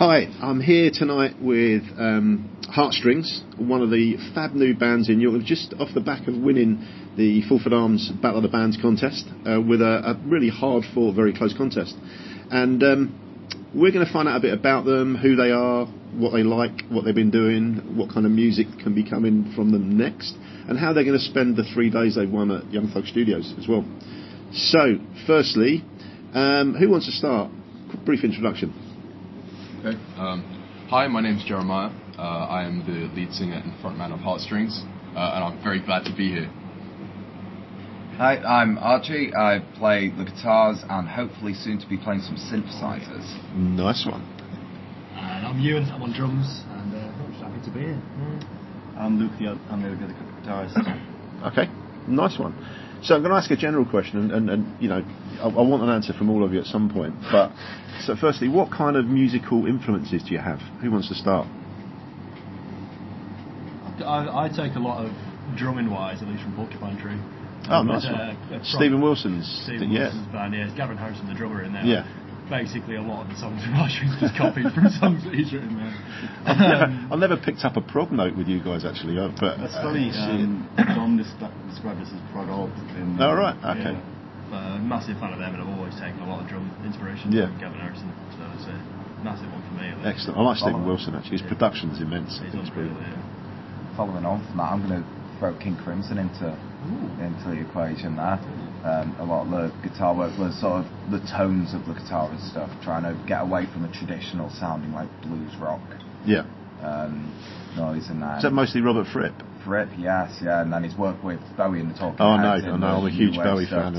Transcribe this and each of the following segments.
Hi, I'm here tonight with Hærtstrings, one of the fab new bands in York, just off the back of winning the Fulford Arms Battle of the Bands contest with a really hard-fought, very close contest. And we're going to find out a bit about them, who they are, what they like, what they've been doing, what kind of music can be coming from them next, and how they're going to spend the 3 days they've won at Young Thug Studios as well. So, firstly, who wants to start? Brief introduction. Okay. Hi, my name's Jeremiah. I am the lead singer and frontman of Hærtstrings, and I'm very glad to be here. Hi, I'm Archie. I play the guitars and hopefully soon to be playing some synthesizers. Nice one. And I'm Ewan. I'm on drums, and I'm just happy to be here. I'm Luke. I'm the other guitarist. Okay, nice one. So I'm going to ask a general question, and you know, I want an answer from all of you at some point. But so, firstly, what kind of musical influences do you have? Who wants to start? I take a lot of drumming-wise, at least from Porcupine Tree. Nice one. Steven Wilson's band. Yeah, it's Gavin Harrison, the drummer, in there. Yeah. Basically, a lot of the songs from Hærtstrings just copied from songs that he's written there. I've never picked up a prog note with you guys, actually. But that's funny. Dom described us as prog alt. Oh, right, okay. Yeah, massive fan of them, and I've always taken a lot of drum inspiration from Gavin Harrison, so it's a massive one for me. Excellent. I like Steven Wilson, actually. His production's immense. He's unreal, yeah. Following on from that, I'm going to throw King Crimson into the equation there. A lot of the guitar work was sort of the tones of the guitar and stuff, trying to get away from the traditional sounding like blues rock. Yeah. Noise and that. Is that mostly Robert Fripp? Fripp, yes, yeah, and then he's worked with Bowie in the Talking Heads. Oh no, I'm a huge Bowie fan.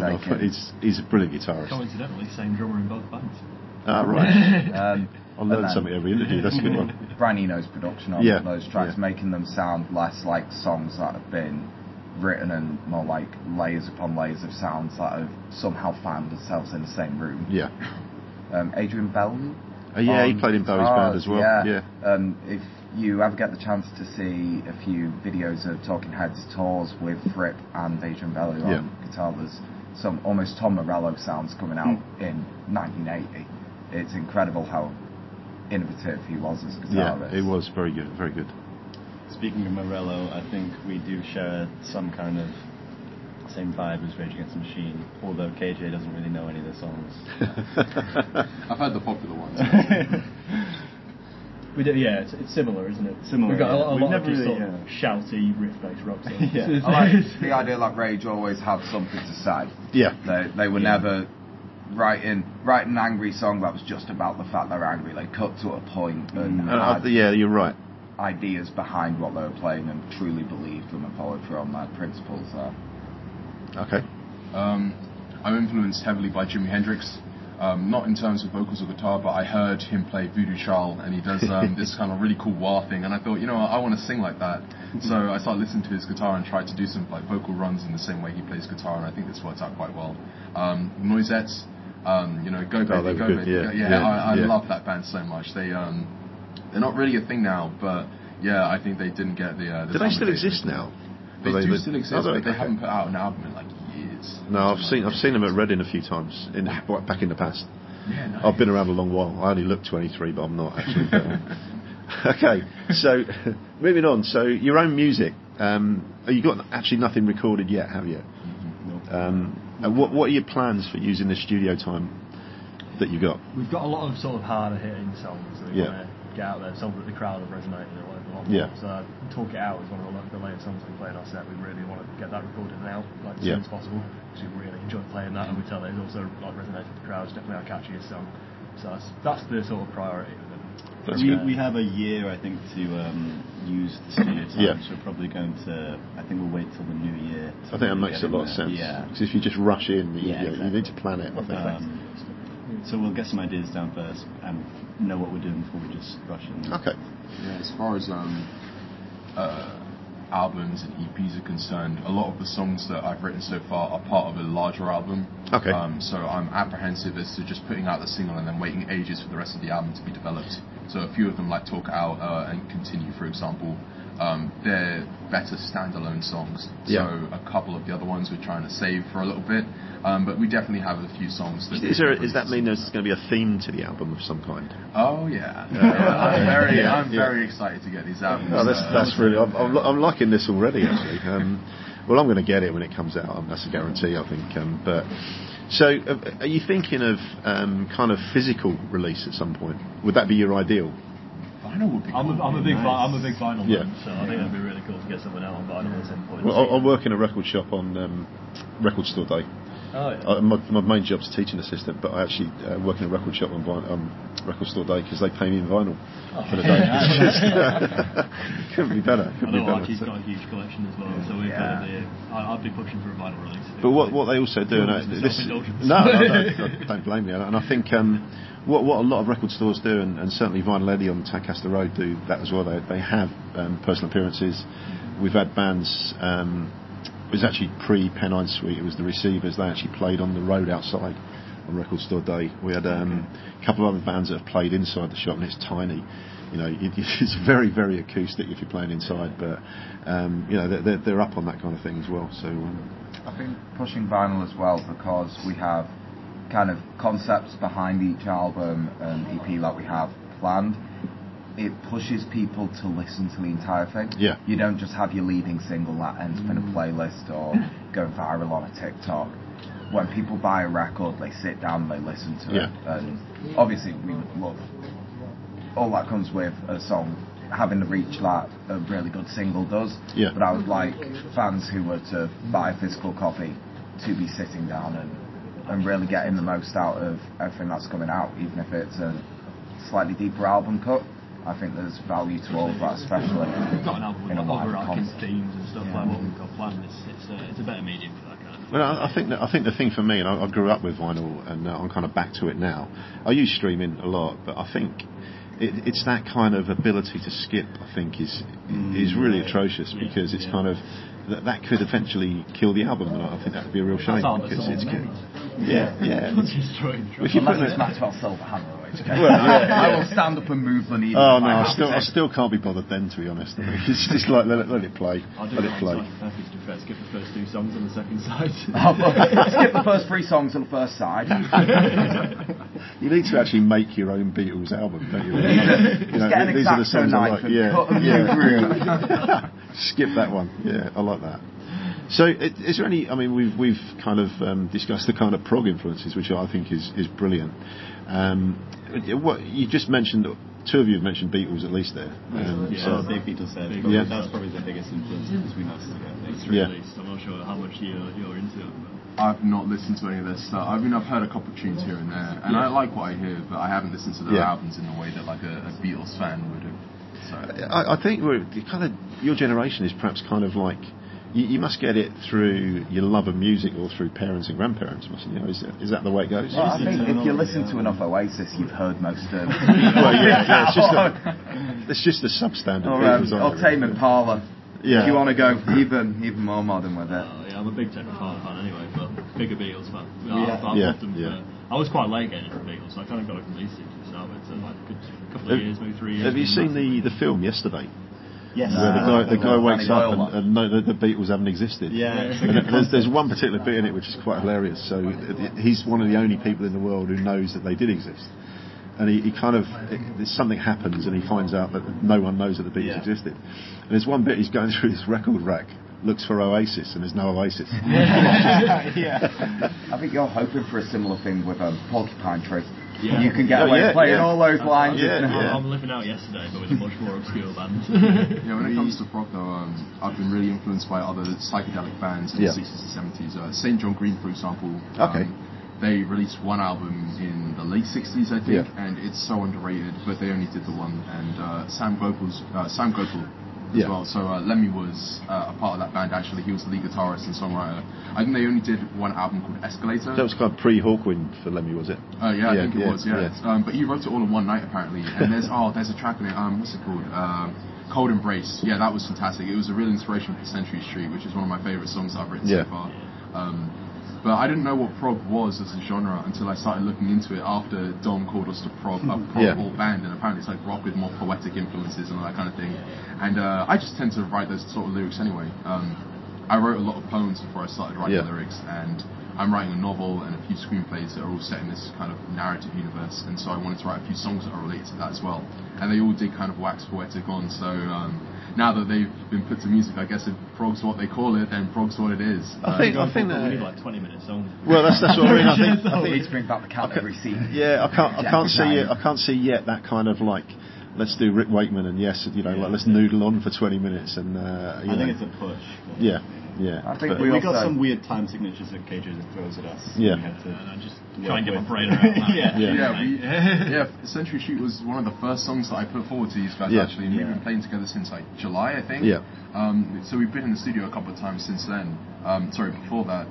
He's a brilliant guitarist. Coincidentally, same drummer in both bands. Ah, right. I'll learn something every interview. That's a good one. Brian Eno's production on those tracks, making them sound less like songs that have been written and more like layers upon layers of sounds that have somehow found themselves in the same room. Yeah. Adrian Belew. He played in Bowie's band as well. Yeah. If you ever get the chance to see a few videos of Talking Heads tours with Fripp and Adrian Belew on guitar, there's some almost Tom Morello sounds coming out in 1980. It's incredible how innovative he was as a guitarist. Yeah, it was very good, very good. Speaking of Morello, I think we do share some kind of same vibe as Rage Against the Machine, although KJ doesn't really know any of their songs. I've heard the popular ones. We do, yeah, it's similar, isn't it? Similar. We've got a lot of shouty, riff-based rock songs. Yeah. I like the idea that Rage always had something to say. Yeah. They were never writing an angry song that was just about the fact they're angry. They cut to a point and you're right. Ideas behind what they were playing and truly believed them and followed through on their principles there. Okay. I'm influenced heavily by Jimi Hendrix, not in terms of vocals or guitar, but I heard him play Voodoo Charles, and he does this kind of really cool wah thing, and I thought, you know, I want to sing like that. So I started listening to his guitar and tried to do some like vocal runs in the same way he plays guitar, and I think this works out quite well. Noisettes, Go Baby, Go Baby. I love that band so much. They... They're not really a thing now, but I think they didn't get the... do they still exist now? They haven't put out an album in like years. No, I've seen them at Reading a few times back in the past. Yeah, nice. I've been around a long while. I only look 23, but I'm not actually. Okay, so moving on. So your own music. You've got actually nothing recorded yet, have you? Mm-hmm. No. And what are your plans for using the studio time that you've got? We've got a lot of sort of harder hitting songs. Get out there, something that the crowd have resonated with a lot more. Yeah. So Talk It Out is one of the latest songs we play in our set. We really want to get that recorded and out as soon as possible, because we really enjoy playing that, and we tell that it's also resonated with the crowd. It's definitely our catchiest song. So that's the sort of priority with it. We have a year, I think, to use the studio time. Yeah. So we're probably going to. I think we'll wait till the new year. I think that makes a lot of sense. Yeah. Because if you just rush in, you need to plan it. I think. So we'll get some ideas down first and know what we're doing before we just rush in. Okay. Yeah, as far as albums and EPs are concerned, a lot of the songs that I've written so far are part of a larger album. Okay. So I'm apprehensive as to just putting out the single and then waiting ages for the rest of the album to be developed. So a few of them, like Talk Out and Continue, for example, they're better standalone songs. Yeah. So a couple of the other ones we're trying to save for a little bit, but we definitely have a few songs. Does that mean there's going to be a theme to the album of some kind? Oh yeah, I'm very excited to get these albums. Oh, that's really. I'm liking this already, actually. Well, I'm going to get it when it comes out. That's a guarantee, I think. Are you thinking of kind of physical release at some point? Would that be your ideal? Vinyl would be. I'm a big vinyl man, so I think it'd be really cool to get something out on vinyl at some point. Well, I work in a record shop on Record Store Day. Oh, yeah. My main job's a teaching assistant, but I actually work in a record shop on Record Store Day because they pay me in vinyl for the day. Couldn't be better. Archie's got a huge collection as well, so I'll be pushing for a vinyl release. But what they also do, don't blame me. And I think what a lot of record stores do, and certainly Vinyl Eddie on Tadcaster Road do that as well. They have personal appearances. We've had bands. It was actually pre-Pennine Suite, it was the Receivers, they actually played on the road outside on Record Store Day. We had a couple of other bands that have played inside the shop, and it's tiny, you know, it's very, very acoustic if you're playing inside, but they're up on that kind of thing as well. So I think pushing vinyl as well, because we have kind of concepts behind each album and EP that we have planned. It pushes people to listen to the entire thing. Yeah. You don't just have your leading single that ends up in a playlist or going viral on a TikTok. When people buy a record, they sit down, they listen to it. And obviously, we would love all that comes with a song having the reach that a really good single does. Yeah. But I would like fans who were to buy a physical copy to be sitting down and really getting the most out of everything that's coming out, even if it's a slightly deeper album cut. I think there's value to all of that, especially we've got an album with overarching themes and stuff like what we've got planned. It's a better medium for that kind of thing. Well, I think the thing for me, and I grew up with vinyl, and I'm kind of back to it now. I use streaming a lot, but I think it's that kind of ability to skip. I think is really atrocious because it's kind of that could eventually kill the album, and I think that would be a real shame because it's good. Yeah. If you put Matt's about Silverhammer. I will stand up and move the needle. Oh no, I still can't be bothered then, to be honest. It's just like let it play. Skip the first two songs on the second side. Skip the first three songs on the first side. You need to actually make your own Beatles album, don't you? Get an exacto knife and cut them through. Skip that one. Yeah, I like that. So, is there any? I mean, we've kind of discussed the kind of prog influences, which I think is brilliant. What you just mentioned, two of you have mentioned Beatles at least there. So big Beatles said. Yeah. That's probably the biggest influence between us. I'm not sure how much you're into it. I've not listened to any of this stuff. I mean, I've heard a couple of tunes here and there, and I like what I hear, but I haven't listened to their albums in the way that like a Beatles fan would have. So I think we're kind of your generation is perhaps kind of like. You must get it through your love of music or through parents and grandparents, mustn't you? Is that the way it goes? Well, I think if you listen to enough Oasis, you've heard most of it. Well, yeah, it's just the substandard. Or Tame Impala. Yeah. If you want to go even more modern with it. I'm a big Tame Impala fan anyway, but bigger Beatles fan. I was quite late getting into Beatles, so I kind of got it from these to start with, so like a couple of years, maybe 3 years. Have you seen the film Yesterday? Yes. Where the guy wakes up and no, the Beatles haven't existed. Yeah. There's one particular bit in it which is quite hilarious. So he's one of the only people in the world who knows that they did exist. And he kind of something happens and he finds out that no one knows that the Beatles existed. And there's one bit he's going through this record rack, looks for Oasis, and there's no Oasis. I think you're hoping for a similar thing with Porcupine Tree. Yeah. You can get away playing all those lines. I'm living out Yesterday, but with a much more obscure band. When it comes to prog, though, I've been really influenced by other psychedelic bands in the 60s and 70s. St. John Green, for example. Okay. They released one album in the late 60s, I think, and it's so underrated, but they only did the one. And Sam Gopal as well. So Lemmy was a part of that band, actually. He was the lead guitarist and songwriter. I think they only did one album called Escalator. That was kind of pre-Hawkwind for Lemmy, was it? I think it was. But he wrote it all in one night, apparently. And there's a track on it, what's it called? Cold Embrace. Yeah, that was fantastic. It was a real inspiration for Century Street, which is one of my favourite songs I've written so far. But I didn't know what prog was as a genre until I started looking into it after Dom called us to prog band, and apparently it's like rock with more poetic influences and all that kind of thing. And I just tend to write those sort of lyrics anyway. I wrote a lot of poems before I started writing lyrics, and I'm writing a novel and a few screenplays that are all set in this kind of narrative universe, and so I wanted to write a few songs that are related to that as well. And they all did kind of wax poetic on, so now that they've been put to music, I guess if prog's what they call it, then prog's what it is. I think that we need like 20 minutes on. Well, that's what I mean. I think we need to bring back the cat every scene. Yeah, I can't see yet that kind of like, let's do Rick Wakeman and Yes, you know, like let's noodle on for 20 minutes and. I think it's a push. Yeah. Yeah, I think we got some weird time signatures that KJ just throws at us. Yeah, we had to and I just try and get my brain around that. Century Street was one of the first songs that I put forward to these guys actually, and we've been playing together since like July, I think. Yeah. So we've been in the studio a couple of times since then. Before that.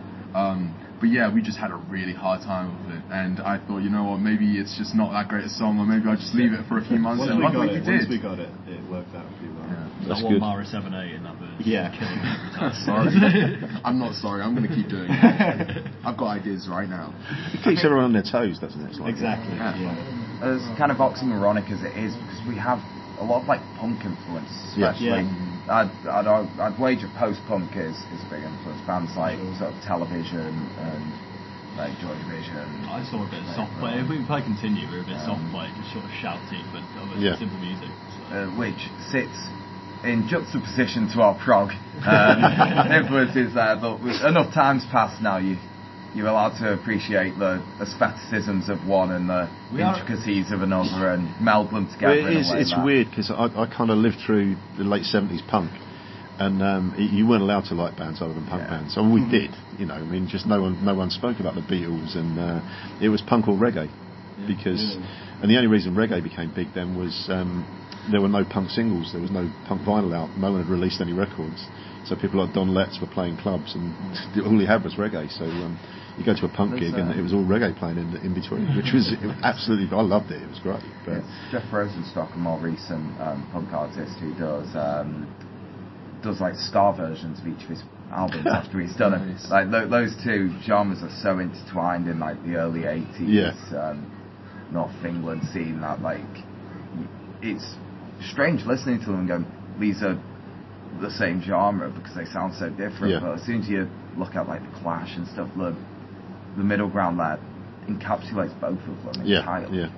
But yeah, we just had a really hard time with it, and I thought, you know what, maybe it's just not that great a song, or maybe I'll just leave it for a few months. Once we got it, it worked out pretty well. Yeah. That one Mara 7A in that version. Yeah. Killing me. Sorry. I'm not sorry, I'm going to keep doing it. I've got ideas right now. It keeps everyone on their toes, doesn't it? It's like exactly. Yeah. Yeah. As kind of oxymoronic as it is, because we have a lot of like punk influence, especially. Yeah. I'd wager post-punk is a big influence. Bands like sort of Television and like Joy Division. I saw a bit of soft play. If we probably continue, we're a bit soft play, just sort of shouty, but simple music. So. Which sits in juxtaposition to our prog influences there, but enough time's passed now, you're allowed to appreciate the aestheticisms of one and the intricacies of another and meld them together. It's weird because I kind of lived through the late 70s punk, and you weren't allowed to like bands other than punk bands. I mean, we did, you know. I mean, just no one spoke about the Beatles, and it was punk or reggae and the only reason reggae became big then was there were no punk singles, there was no punk vinyl out, no one had released any records. So people like Don Letts were playing clubs, and all he had was reggae. So you go to a punk gig, and it was all reggae playing in between, which was absolutely. I loved it. It was great. But Jeff Rosenstock, a more recent punk artist who does like ska versions of each of his albums after he's done them. Nice. Like those two genres are so intertwined in like the early '80s North England scene that like it's strange listening to them and going, these are the same genre because they sound so different, but as soon as you look at like the Clash and stuff, the middle ground there encapsulates both of them entirely. Yeah.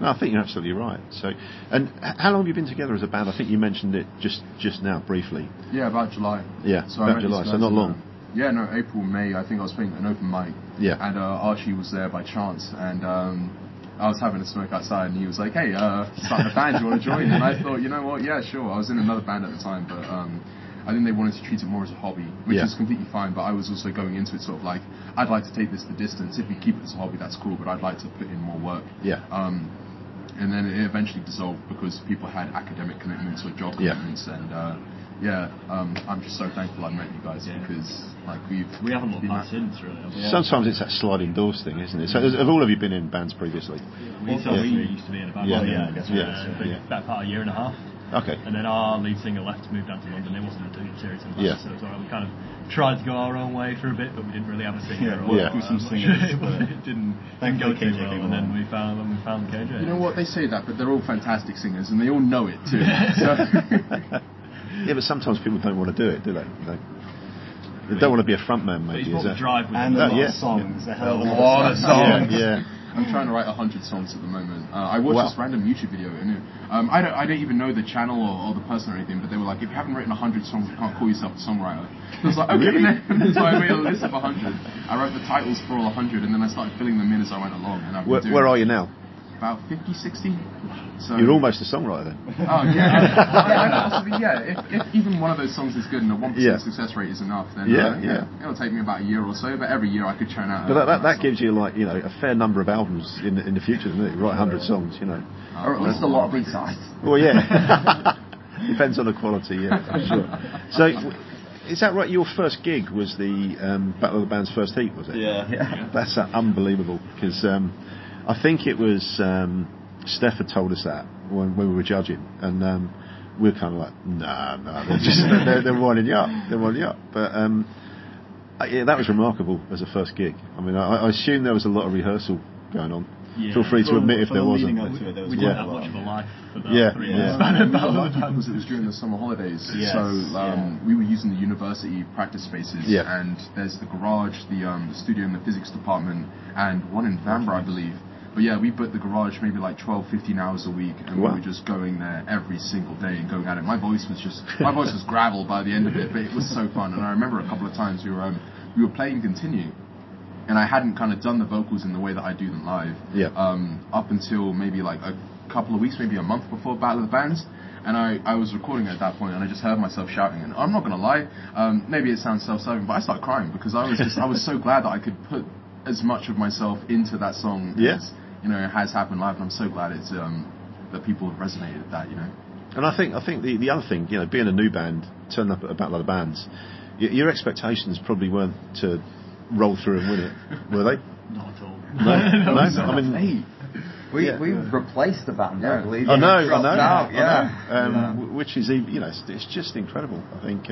No, I think you're absolutely right. So, and how long have you been together as a band? I think you mentioned it just now briefly. Yeah, about July. Yeah, so about July, so not long. Yeah, no, April, May. I think I was playing an open mic. Yeah, and Archie was there by chance, and I was having a smoke outside, and he was like, "Hey, starting a band, do you want to join?" And I thought, you know what, yeah, sure. I was in another band at the time, but I think they wanted to treat it more as a hobby, which is completely fine, but I was also going into it sort of like, I'd like to take this the distance. If we keep it as a hobby, that's cool, but I'd like to put in more work. Yeah. And then it eventually dissolved because people had academic commitments or job commitments, and I'm just so thankful I met you guys because like we haven't looked back since really. Sometimes it's that sliding doors thing, isn't it? So have all of you been in bands previously? We used to be in a band. That part a year and a half. Okay. And then our lead singer left, moved down to London. It wasn't a serious band, so it's alright. We kind of tried to go our own way for a bit, but we didn't really have a singer. It didn't go too well. And then we found KJ. You know what? They say that, but they're all fantastic singers, and they all know it too. So. Yeah, but sometimes people don't want to do it, do they? They don't want to be a frontman, maybe. But is drive with and a lot of songs. Yeah. I'm trying to write 100 songs at the moment. I watched this random YouTube video, and I don't even know the channel or the person or anything, but they were like, if you haven't written 100 songs, you can't call yourself a songwriter. I was like, okay, really? So I made a list of 100. I wrote the titles for all 100, and then I started filling them in as I went along. And where are you now? About 50, 60. So you're almost a songwriter then. Oh, yeah. If even one of those songs is good and a 1% success rate is enough, then it'll take me about a year or so, but every year I could churn out. But that gives you, like, you know, a fair number of albums in the future, doesn't it? You write 100 songs, you know. Or at least a lot of B-sides. Well, yeah. Depends on the quality, yeah, I'm sure. So... Is that right? Your first gig was the Battle of the Bands first heat, was it? Yeah. That's unbelievable, because I think it was Steph had told us that when we were judging, and we were kind of like, nah, they're winding you up. But yeah, that was remarkable as a first gig. I mean, I assume there was a lot of rehearsal going on. Yeah. Feel free to admit if there wasn't. We didn't have much of a life for about 3 years. It was during the summer holidays, so we were using the university practice spaces, and there's the garage, the studio in the physics department, and one in Vanbrugh, I believe. But yeah, we put the garage maybe like 12, 15 hours a week, and we were just going there every single day and going at it. My voice was gravel by the end of it, but it was so fun. And I remember a couple of times we were playing Continue, and I hadn't kind of done the vocals in the way that I do them live. Yeah. Up until maybe like a couple of weeks, maybe a month before Battle of the Bands. And I was recording at that point, and I just heard myself shouting. And I'm not going to lie, maybe it sounds self-serving, but I started crying because I was so glad that I could put as much of myself into that song as it has happened live, and I'm so glad it's that people have resonated with that, And I think the other thing, being a new band, turning up at a Battle of the Bands, your expectations probably weren't to roll through and win it, were they? Not at all. No. I mean, we replaced the band, I believe. I know. Which is, it's just incredible. I think.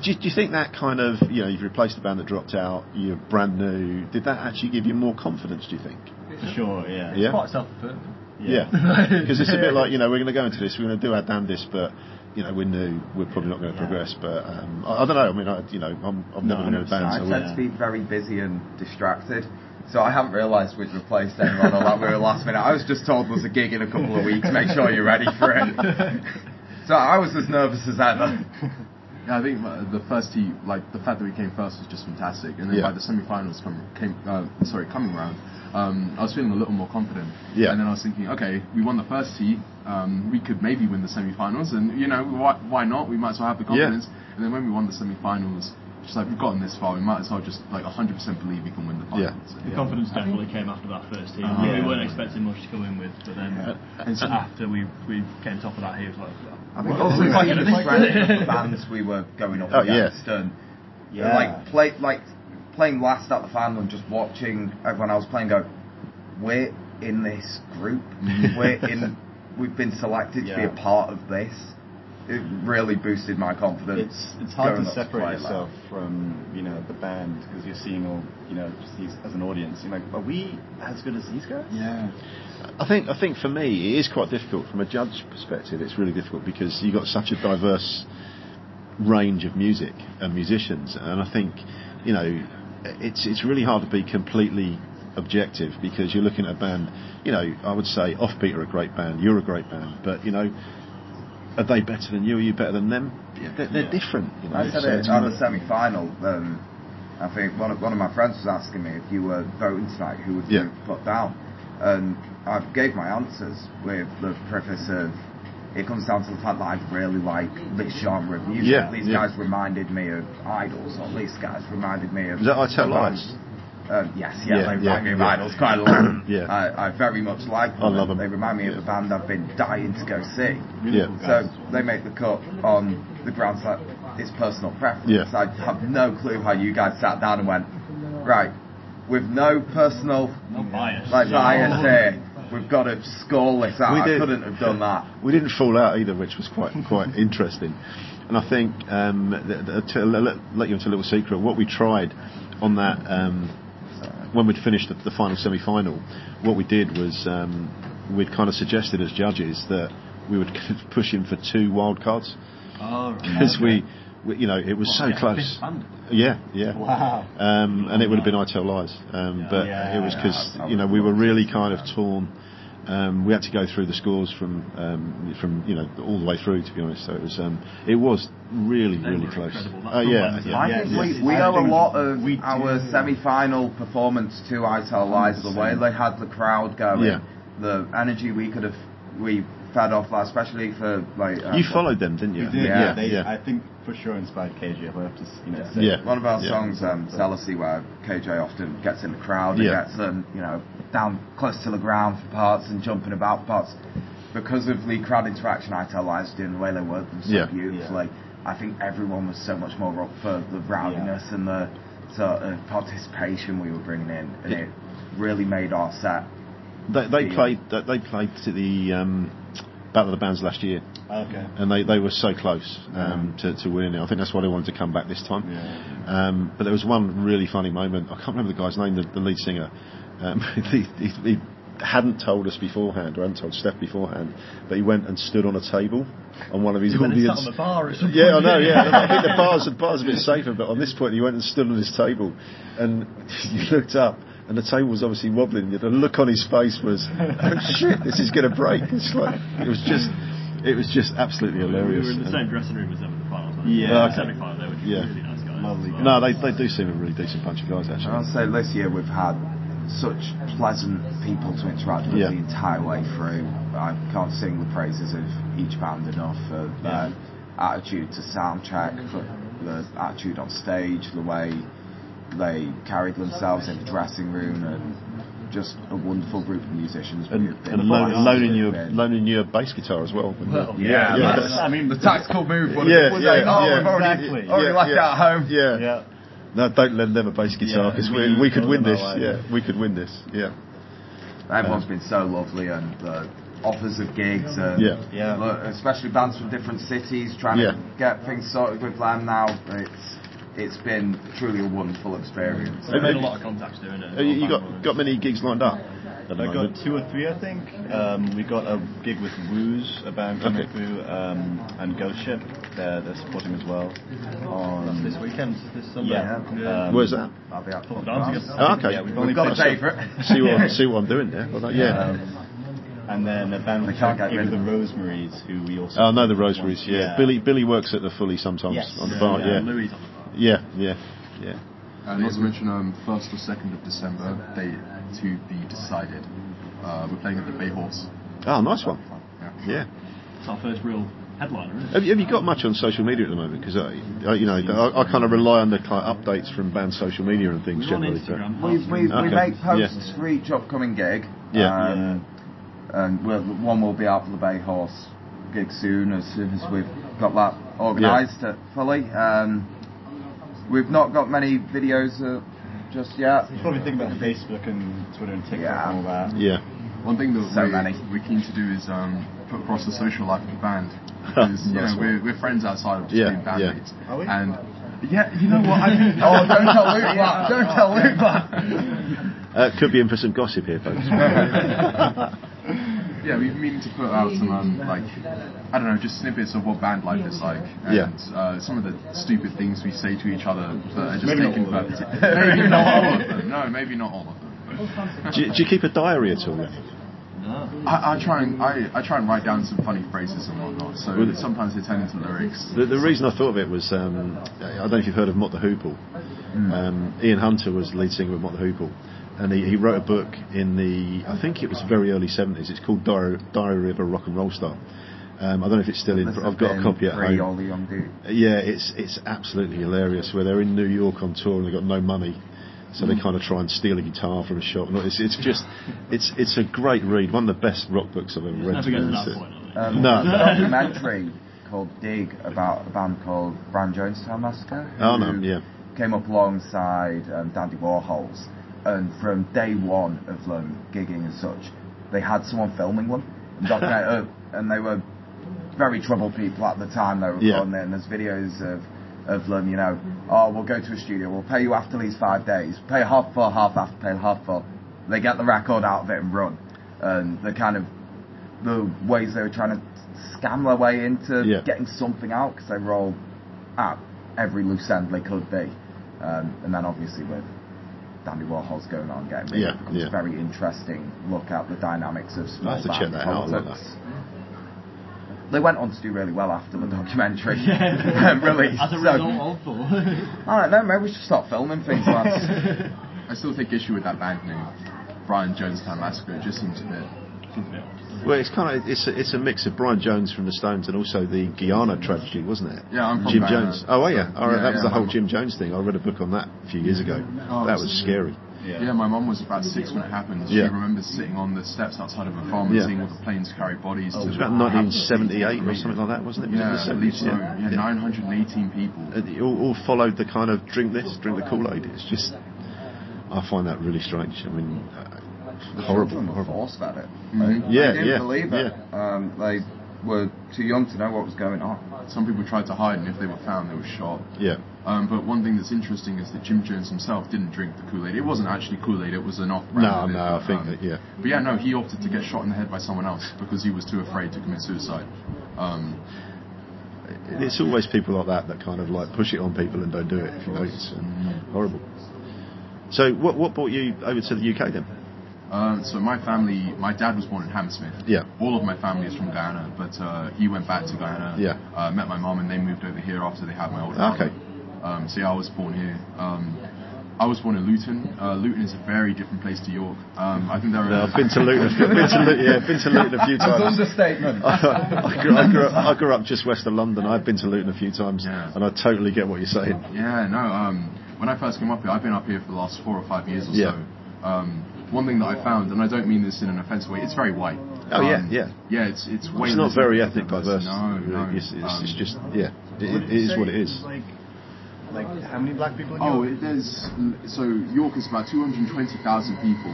Do you think that kind of, you've replaced the band that dropped out, you're brand new, did that actually give you more confidence, do you think? For sure, yeah. It's quite self-affirming. Yeah. Because it's a bit like, we're going to go into this, we're going to do our damnedest, but, we're new, we're probably not going to progress, but I don't know, I mean, I've never been in a band. So I tend to be very busy and distracted, so I haven't realised we'd replaced anyone or that we were last minute. I was just told there's a gig in a couple of weeks, make sure you're ready for it. So I was as nervous as ever. Yeah, I think the first heat, the fact that we came first was just fantastic, and then by the semi-finals coming round, I was feeling a little more confident. Yeah. And then I was thinking, okay, we won the first heat, we could maybe win the semi-finals, and why not? We might as well have the confidence. Yeah. And then when we won the semi-finals, just we've gotten this far, we might as well just 100% believe we can win the finals. Yeah. So, the confidence definitely came after that first heat. We weren't expecting much to come in with, but then after we came top of that heat, it was like. I think also the bands we were going up against, and playing last at the final and just watching everyone else playing go, we're in this group, we've been selected to be a part of this. It really boosted my confidence. It's hard to separate yourself from the band because you're seeing all just these, as an audience. You're like, are we as good as these guys? Yeah. I think for me it is quite difficult from a judge perspective. It's really difficult because you've got such a diverse range of music and musicians, and I think it's really hard to be completely objective because you're looking at a band. I would say Offbeat are a great band. You're a great band, but are they better than you? Are you better than them? They're different. I said it at the semi-final. I think one of my friends was asking me if you were voting tonight, who would you put down? And I gave my answers with the preface of, it comes down to the fact that I really like this genre of music. Yeah, these guys reminded me of Idols, or these guys reminded me of... Is that I Tell Lies? Yes, they remind me of Idols quite a lot. I very much like them. I love them. They remind me of a band I've been dying to go see. Yeah. So they make the cut on the grounds that it's personal preference. Yeah. I have no clue how you guys sat down and went, right, with no personal bias here, we've got to score this out. I couldn't have done that. We didn't fall out either, which was quite interesting. And I think, to let you into a little secret, what we tried on that... when we'd finished the final semi-final, what we did was we'd kind of suggested as judges that we would push him for 2 wild cards because it was so close. Yeah. Wow. And it would have been I Tell Lies, but it was because we were really kind of torn. We had to go through the scores from all the way through, to be honest. So it was really close. I think we owe a lot of our semi-final performance to I Tell Lies. The way they had the crowd going, the energy we fed off that, especially for you followed them, didn't you? We did. Yeah. I think for sure inspired KJ. We have to, one of our songs, Celicy, where KJ often gets in the crowd and gets them, down close to the ground for parts and jumping about parts. Because of the crowd interaction I Tell Lies doing, the way they worked them so beautifully, I think everyone was so much more up for the rowdiness and the sort of participation we were bringing in, and it really made our set. They played to the Battle of the Bands last year. Okay. And they were so close to winning it. I think that's why they wanted to come back this time. Yeah. But there was one really funny moment. I can't remember the guy's name, the lead singer. He hadn't told us beforehand, or hadn't told Steph beforehand, but he went and stood on a table on one of his audience. On the bar or something. Yeah, I know, yeah. I think the bar's a bit safer, but on this point he went and stood on his table, and you looked up, and the table was obviously wobbling. The look on his face was, oh shit, this is going to break. It's like, it was just absolutely hilarious. We were in the same dressing room as them in the finals. Yeah, semi-final there, which were really nice guys. Lovely guys. No, they do seem a really decent bunch of guys, actually. I'll say this year we've had such pleasant people to interact with the entire way through. I can't sing the praises of each band enough for their attitude to soundtrack, for the attitude on stage, the way they carried themselves in the dressing room, and just a wonderful group of musicians. And loaning you a bass guitar as well. The tactical move was already left at home. Yeah. Yeah. No, don't lend them a bass guitar because we could win this. Yeah, we could win this. Yeah. Everyone's been so lovely, and the offers of gigs, and especially bands from different cities trying to get things sorted with them now. It's been truly a wonderful experience. They've made a lot of contacts doing it. You got many gigs lined up? I got 2 or 3, I think. We got a gig with Wooz, a band coming through, and Ghost Ship. They're supporting as well. That's this weekend, this Sunday. Yeah. Where's that? I'll be out. Okay. Yeah, we've got a favourite. See what I'm doing there. Well, yeah. And then a band we can't get rid of, the Rosemary's, who we also. I know the Rosemary's. Yeah. Billy works at the Fully sometimes on the bar. Yeah. Louis on the bar. Yeah. And as I mentioned, 1st or 2nd of December, date to be decided. We're playing at the Bay Horse. Oh, nice one. Yeah. It's our first real headliner, isn't it? Have you got much on social media at the moment? Because I kind of rely on the updates from band social media and things. We're generally. On we make posts for each upcoming gig. Yeah. And one will be out for the Bay Horse gig soon as we've got that organised fully. We've not got many videos just yet. You probably think about Facebook and Twitter and TikTok and all that. Yeah. One thing that we're keen to do is put across the social life of the band. Because we're friends outside of just being bandmates. Are we? And you know what? I mean, don't tell Luke that. Don't tell Luke that. Could be in for some gossip here, folks. Yeah, we've been meaning to put out some, just snippets of what band life is like. And some of the stupid things we say to each other that are just maybe taken for granted. Maybe not all of them. No, maybe not all of them. Do you keep a diary at all? No. I try and write down some funny phrases and whatnot, so sometimes they turn into lyrics. The reason I thought of it was, I don't know if you've heard of Mott the Hoople. Ian Hunter was lead singer with Mott the Hoople. And he wrote a book in the, I think it was very early 70s. It's called Diary of a Rock and Roll Star. I don't know if it's still in. I've got a copy at home. Yeah, it's absolutely hilarious. Where they're in New York on tour and they've got no money, so they kind of try and steal a guitar from a shop. It's a great read. One of the best rock books I've ever read. There's a documentary called Dig about a band called Brian Jonestown Massacre. Came up alongside Dandy Warhol's. And from day one of them gigging and such, they had someone filming them, and they were very troubled people at the time. They were recording it, and there's videos of them, we'll go to a studio, we'll pay you after these 5 days, pay half for, half after, pay half for. They get the record out of it and run, and the ways they were trying to scam their way into getting something out, because they were all at every loose end they could be, and then obviously with Dandy Warhol's going on getting rid of it. It's a very interesting look at the dynamics of small band politics. They went on to do really well after the documentary released. As a result of alright then, maybe we should start filming things, lads. I still take issue with that band name, Brian Jonestown Massacre. It just seems a bit odd. Well, it's kind of it's a mix of Brian Jones from the Stones and also the Ghana tragedy, wasn't it? Yeah, I'm from Jim Jones. Oh, are you? That was the whole Jim Jones thing. I read a book on that a few years ago. Oh, that was scary. Yeah, my mum was about 6 when it happened. She remembers sitting on the steps outside of her farm and seeing all the planes carry bodies. It was about 1978 or something like that, wasn't it? Yeah, at least so. Yeah, 918 people. It all followed the kind of drink the Kool-Aid. It's just, I find that really strange. I mean, horrible. Horrible. Forced at it. They didn't believe it. They were too young to know what was going on. Some people tried to hide, and if they were found, they were shot. Yeah. But one thing that's interesting is that Jim Jones himself didn't drink the Kool-Aid. It wasn't actually Kool-Aid, it was an off-brand. I think that, yeah. But yeah, no, he opted to get shot in the head by someone else because he was too afraid to commit suicide. It's always people like that that kind of like push it on people and don't do it. It's horrible. So what brought you over to the UK then? So my family, my dad was born in Hammersmith. Yeah. All of my family is from Ghana, but he went back to Ghana. Yeah. Met my mum, and they moved over here after they had my older brother. Okay. So yeah, I was born here. I was born in Luton. Luton is a very different place to York. I think there are. No, I've been to Luton. Been to Luton a few times. That's an understatement. I grew up just west of London. I've been to Luton a few times, and I totally get what you're saying. Yeah, no. When I first came up here, I've been up here for the last 4 or 5 years or so. One thing that I found, and I don't mean this in an offensive way, it's very white. Yeah, it's way. It's not very ethnic diverse. No. It's just it is what it is. Like, how many black people in York? So York is about 220,000 people.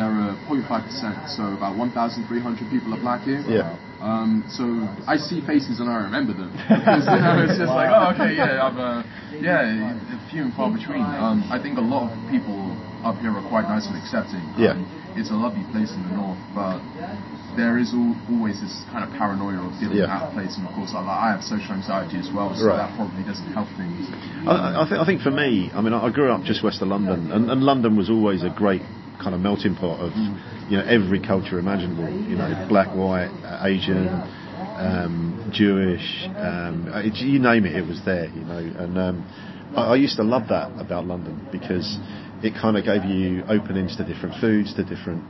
There are 0.5%, so about 1,300 people are black here. Yeah. So I see faces and I remember them. Because, it's just like, few and far between. I think a lot of people up here are quite nice and accepting. Yeah. It's a lovely place in the north, but there is always this kind of paranoia of dealing with that place, and of course I have social anxiety as well, so that probably doesn't help things. I think for me, I mean, I grew up just west of London, and London was always a great kind of melting pot of every culture imaginable, black, white, Asian, Jewish, you name it, it was there, and I used to love that about London because it kind of gave you openings to different foods, to different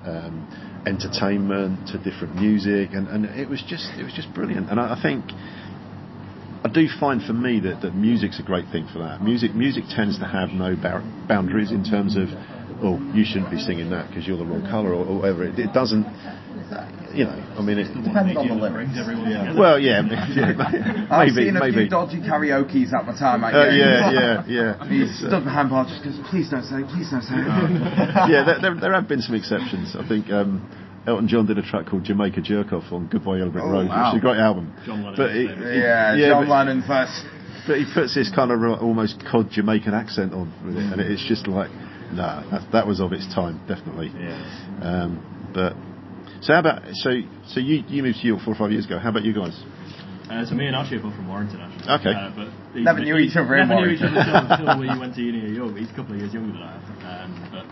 entertainment, to different music, and it was just brilliant. And I think I do find for me that music's a great thing for that. Music tends to have no boundaries in terms of, oh, you shouldn't be singing that because you're the wrong colour or whatever. It doesn't. I mean, it depends on the lyrics. Well, maybe. I've seen a few dodgy karaoke's at my time. He stood behind bar just goes, please don't say. There have been some exceptions. I think Elton John did a track called Jamaica Jerk Off on Goodbye Yellow Brick Road, which is a great album. John Lennon first. But he puts this kind of almost cod Jamaican accent on with it, and it's just like, that was of its time, definitely. Yeah. So how about so you moved to York 4 or 5 years ago? How about you guys? So me and Ashi are both from Warrington, actually. Okay. But never knew each other until we went to uni at York. He's a couple of years younger than I am. But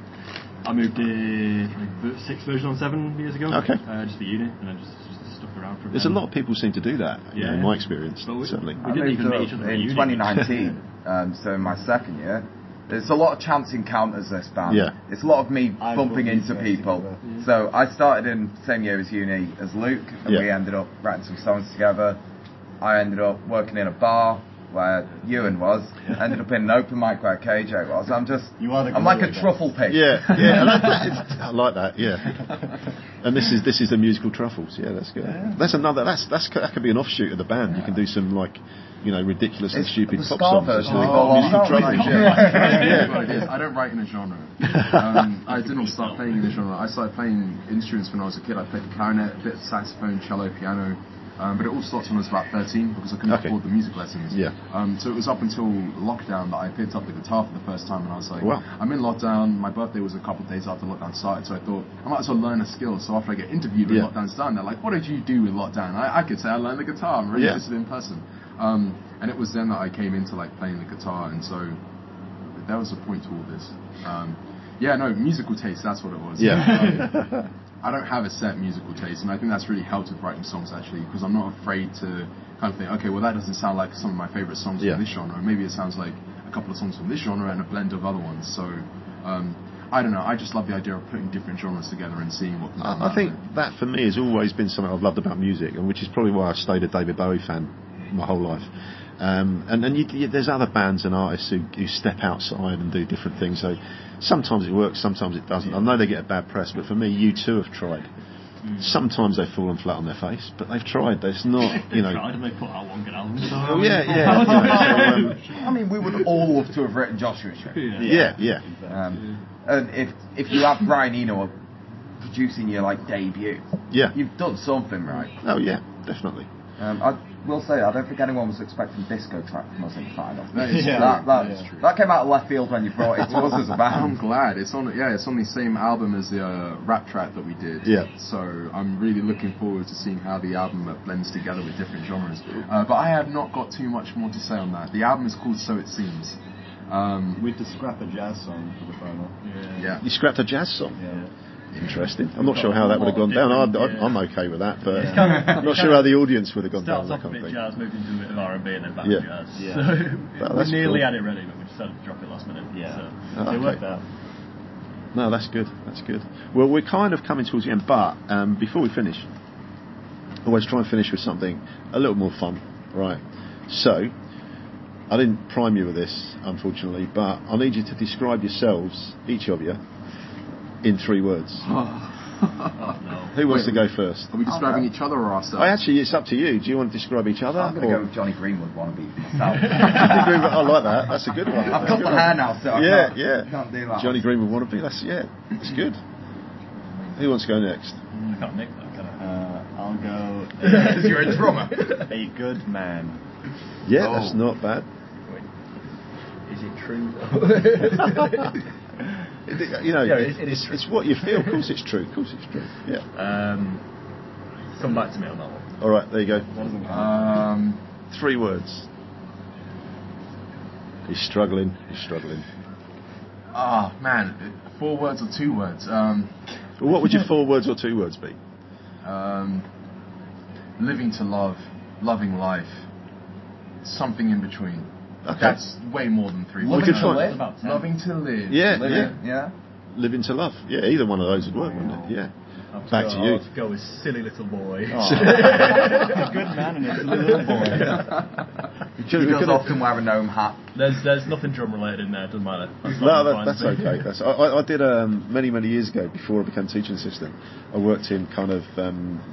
I moved here like 6 going on 7 years ago. Okay. Just for uni, and then just stuck around for. There's a lot of people seem to do that. Yeah. In my experience, certainly. We didn't even meet each other in 2019. So in my second year. There's a lot of chance encounters, this band. Yeah. It's a lot of me bumping into people. Yeah. So I started in the same year as uni as Luke, and we ended up writing some songs together. I ended up working in a bar where Ewan was, ended up in an open mic where KJ was. I'm like a truffle pig. Yeah. I like that, And this is the musical truffles. Yeah, that's good. Yeah. That could be an offshoot of the band. Yeah. You can do some like, ridiculous and stupid pop songs. I don't write in a genre. I didn't start playing in a genre. I started playing instruments when I was a kid. I played the clarinet, a bit of saxophone, cello, piano. But it all stopped when I was about 13 because I couldn't afford the music lessons. Yeah. So it was up until lockdown that I picked up the guitar for the first time, and I was like, wow. I'm in lockdown. My birthday was a couple of days after lockdown started, so I thought I might as well learn a skill. So after I get interviewed when lockdown's done, they're like, what did you do with lockdown? I could say I learned the guitar. I'm really interested in person. And it was then that I came into like playing the guitar, and so there was a point to all this. Musical taste, that's what it was. Yeah. I don't have a set musical taste, and I think that's really helped with writing songs, actually, because I'm not afraid to kind of think, okay, well, that doesn't sound like some of my favourite songs from this genre. Maybe it sounds like a couple of songs from this genre and a blend of other ones. So, I don't know. I just love the idea of putting different genres together and seeing what can happen. I think that, for me, has always been something I've loved about music, and which is probably why I stayed a David Bowie fan my whole life. There's other bands and artists who step outside and do different things, so sometimes it works, sometimes it doesn't. I know they get a bad press, but for me, U2 have tried. Sometimes they've fallen flat on their face, but they've tried. There's not, They've tried and they put out one good album. I mean, we would all love to have written Joshua Tree. Exactly. And if you have Brian Eno producing your debut, you've done something right. Oh yeah, definitely. I will say, I don't think anyone was expecting disco track from us in the final. That is true. That came out of left field when you brought it to us as a band. I'm glad it's on the same album as the rap track that we did. Yeah. So I'm really looking forward to seeing how the album blends together with different genres. But I have not got too much more to say on that. The album is called So It Seems. We had to scrap a jazz song for the final. Yeah. You scrapped a jazz song. Yeah. Interesting. I'm not sure how that would have gone down. I'm okay with that, but I'm not sure how the audience would have gone down. Starts off a bit jazz, moved into a bit of R&B, and then back to jazz. Yeah. So we nearly had it ready, but we decided to drop it last minute. Yeah. So it worked out. No, that's good. That's good. Well, we're kind of coming towards the end, but before we finish, always try and finish with something a little more fun, right? So, I didn't prime you with this, unfortunately, but I need you to describe yourselves, each of you, in three words. Who wants to go first? Are we describing each other or ourselves? Actually, it's up to you. Do you want to describe each other? I'm going to go with Johnny Greenwood wannabe myself. Johnny Greenwood, I like that. That's a good one. I've got the hair now, so I can't do that. Johnny Greenwood wannabe. That's good. Who wants to go next? I can't nick that, can I? I'll go. Because you're a drummer. A good man. Yeah, that's not bad. Wait, is it true though? It's what you feel. Of course it's true. Yeah. Come back to me on that one. All right, there you go. Three words. He's struggling. Ah, man. 4 words or 2 words. What would your 4 words or 2 words be? Living to love, loving life, something in between. Okay. That's way more than 3 words. Loving to live. Living to love. Yeah, either one of those would work, wouldn't it? Yeah. Back to you. I'll go with silly little boy. Oh. He's a good man and he's a little boy. He does often wear a gnome hat. There's nothing drum related in there, doesn't matter. That's okay. I did many years ago, before I became teaching assistant, I worked in kind of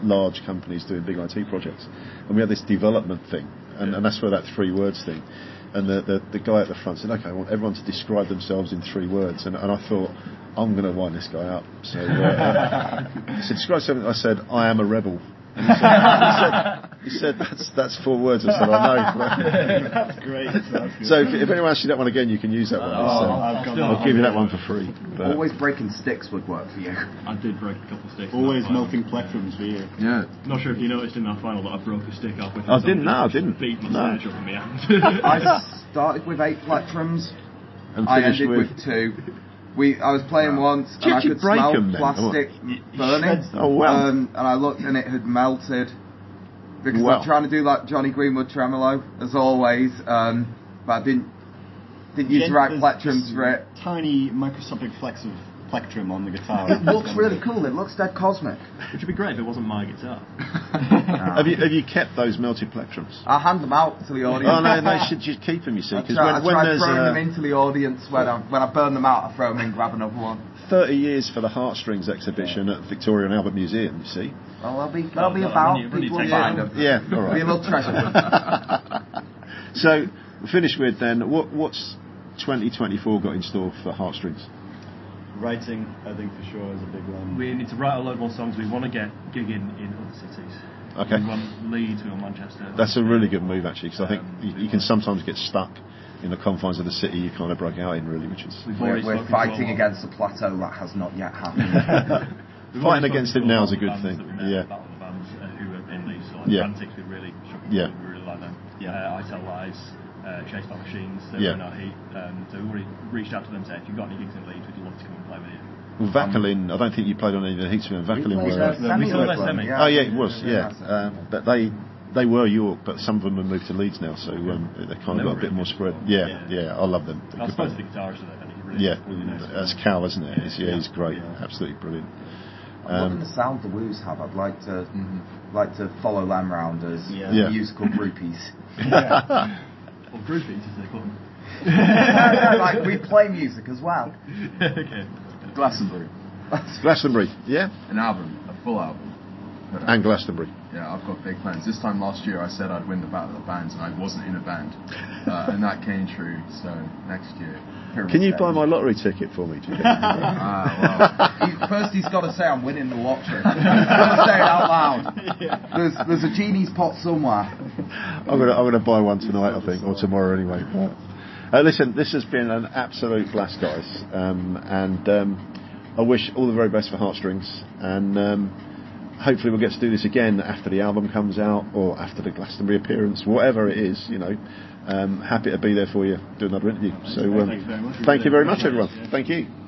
large companies doing big IT projects, and we had this development thing, and that's where that 3 words thing. And the guy at the front said, okay, I want everyone to describe themselves in 3 words. And I thought, I'm going to wind this guy up. So he said, describe something. I said, I am a rebel. And he said that's 4 words. I said, I know. That's great. So if anyone asks you that one again, you can use that one. I'll give you that one for free. But always breaking sticks would work for you. I did break a couple of sticks. Always melting plectrums for you. Yeah. Not sure if you noticed in that final that I broke a stick up with. I didn't. Beat my stage up in my hand. I started with 8 plectrums. And I ended with 2. I was playing once, and I could smell plastic burning. Oh, wow. And I looked, and it had melted. Because I'm trying to do like Johnny Greenwood tremolo, as always. But I didn't use the right plectrums for it. Tiny microscopic flecks of plectrum on the guitar. It looks really cool. It looks dead cosmic. Which would be great if it wasn't my guitar. Have you kept those melted plectrums? I hand them out to the audience. Oh no, they should just keep them. You see, because I try throwing them into the audience when I burn them out, I throw them in, grab another one. 30 years for the Hærtstrings exhibition at the Victoria and Albert Museum. You see. Well, that'll be about people find them. Yeah, all right. Be a little treasure. So, finish with then. What's 2024 got in store for Hærtstrings? Writing, I think, for sure, is a big one. We need to write a load more songs. We want to get gigging in other cities. Okay. We want Leeds, we want Manchester. That's a really good move, actually, because I think you can sometimes get stuck in the confines of the city you kind of broke out in, really, which is... We're fighting against a plateau that has not yet happened. Fighting against it now is a good thing. Yeah. Battle of bands who are in Leeds, so like Antics, we really like them. Yeah. I Tell Lies. Chased by Machines, they were in our heat, so we already reached out to them and said, if you've got any gigs in Leeds, we'd love to come and play with you. Well, Vacalin, I don't think you played on any of the heats with them. Vacalin were... We saw their semi. Oh yeah, it was, but they were York, but some of them have moved to Leeds now, so they kind of got a bit more spread. I love them. I suppose the guitarist of it, and he really really knows. That's Cal, isn't it? Yeah, he's great, absolutely brilliant. Loving the sound the Woos have, I'd like to follow them round as musical groupies. Or groupies, as they call them. Like we play music as well. Okay. Glastonbury. Yeah. An album, a full album. And Glastonbury. Yeah, I've got big plans. This time last year I said I'd win the Battle of the Bands and I wasn't in a band. And that came true, so next year... Can you buy my lottery ticket for me, do you think? First he's got to say I'm winning the lottery. He's got to say it out loud. Yeah. There's a genie's pot somewhere. I'm gonna buy one tonight, I think, or tomorrow anyway. Listen, this has been an absolute blast, guys. I wish all the very best for Hærtstrings, and hopefully we'll get to do this again after the album comes out or after the Glastonbury appearance, whatever it is, you know. Happy to be there for you, do another interview. So thank you very much, everyone. Yeah. Thank you.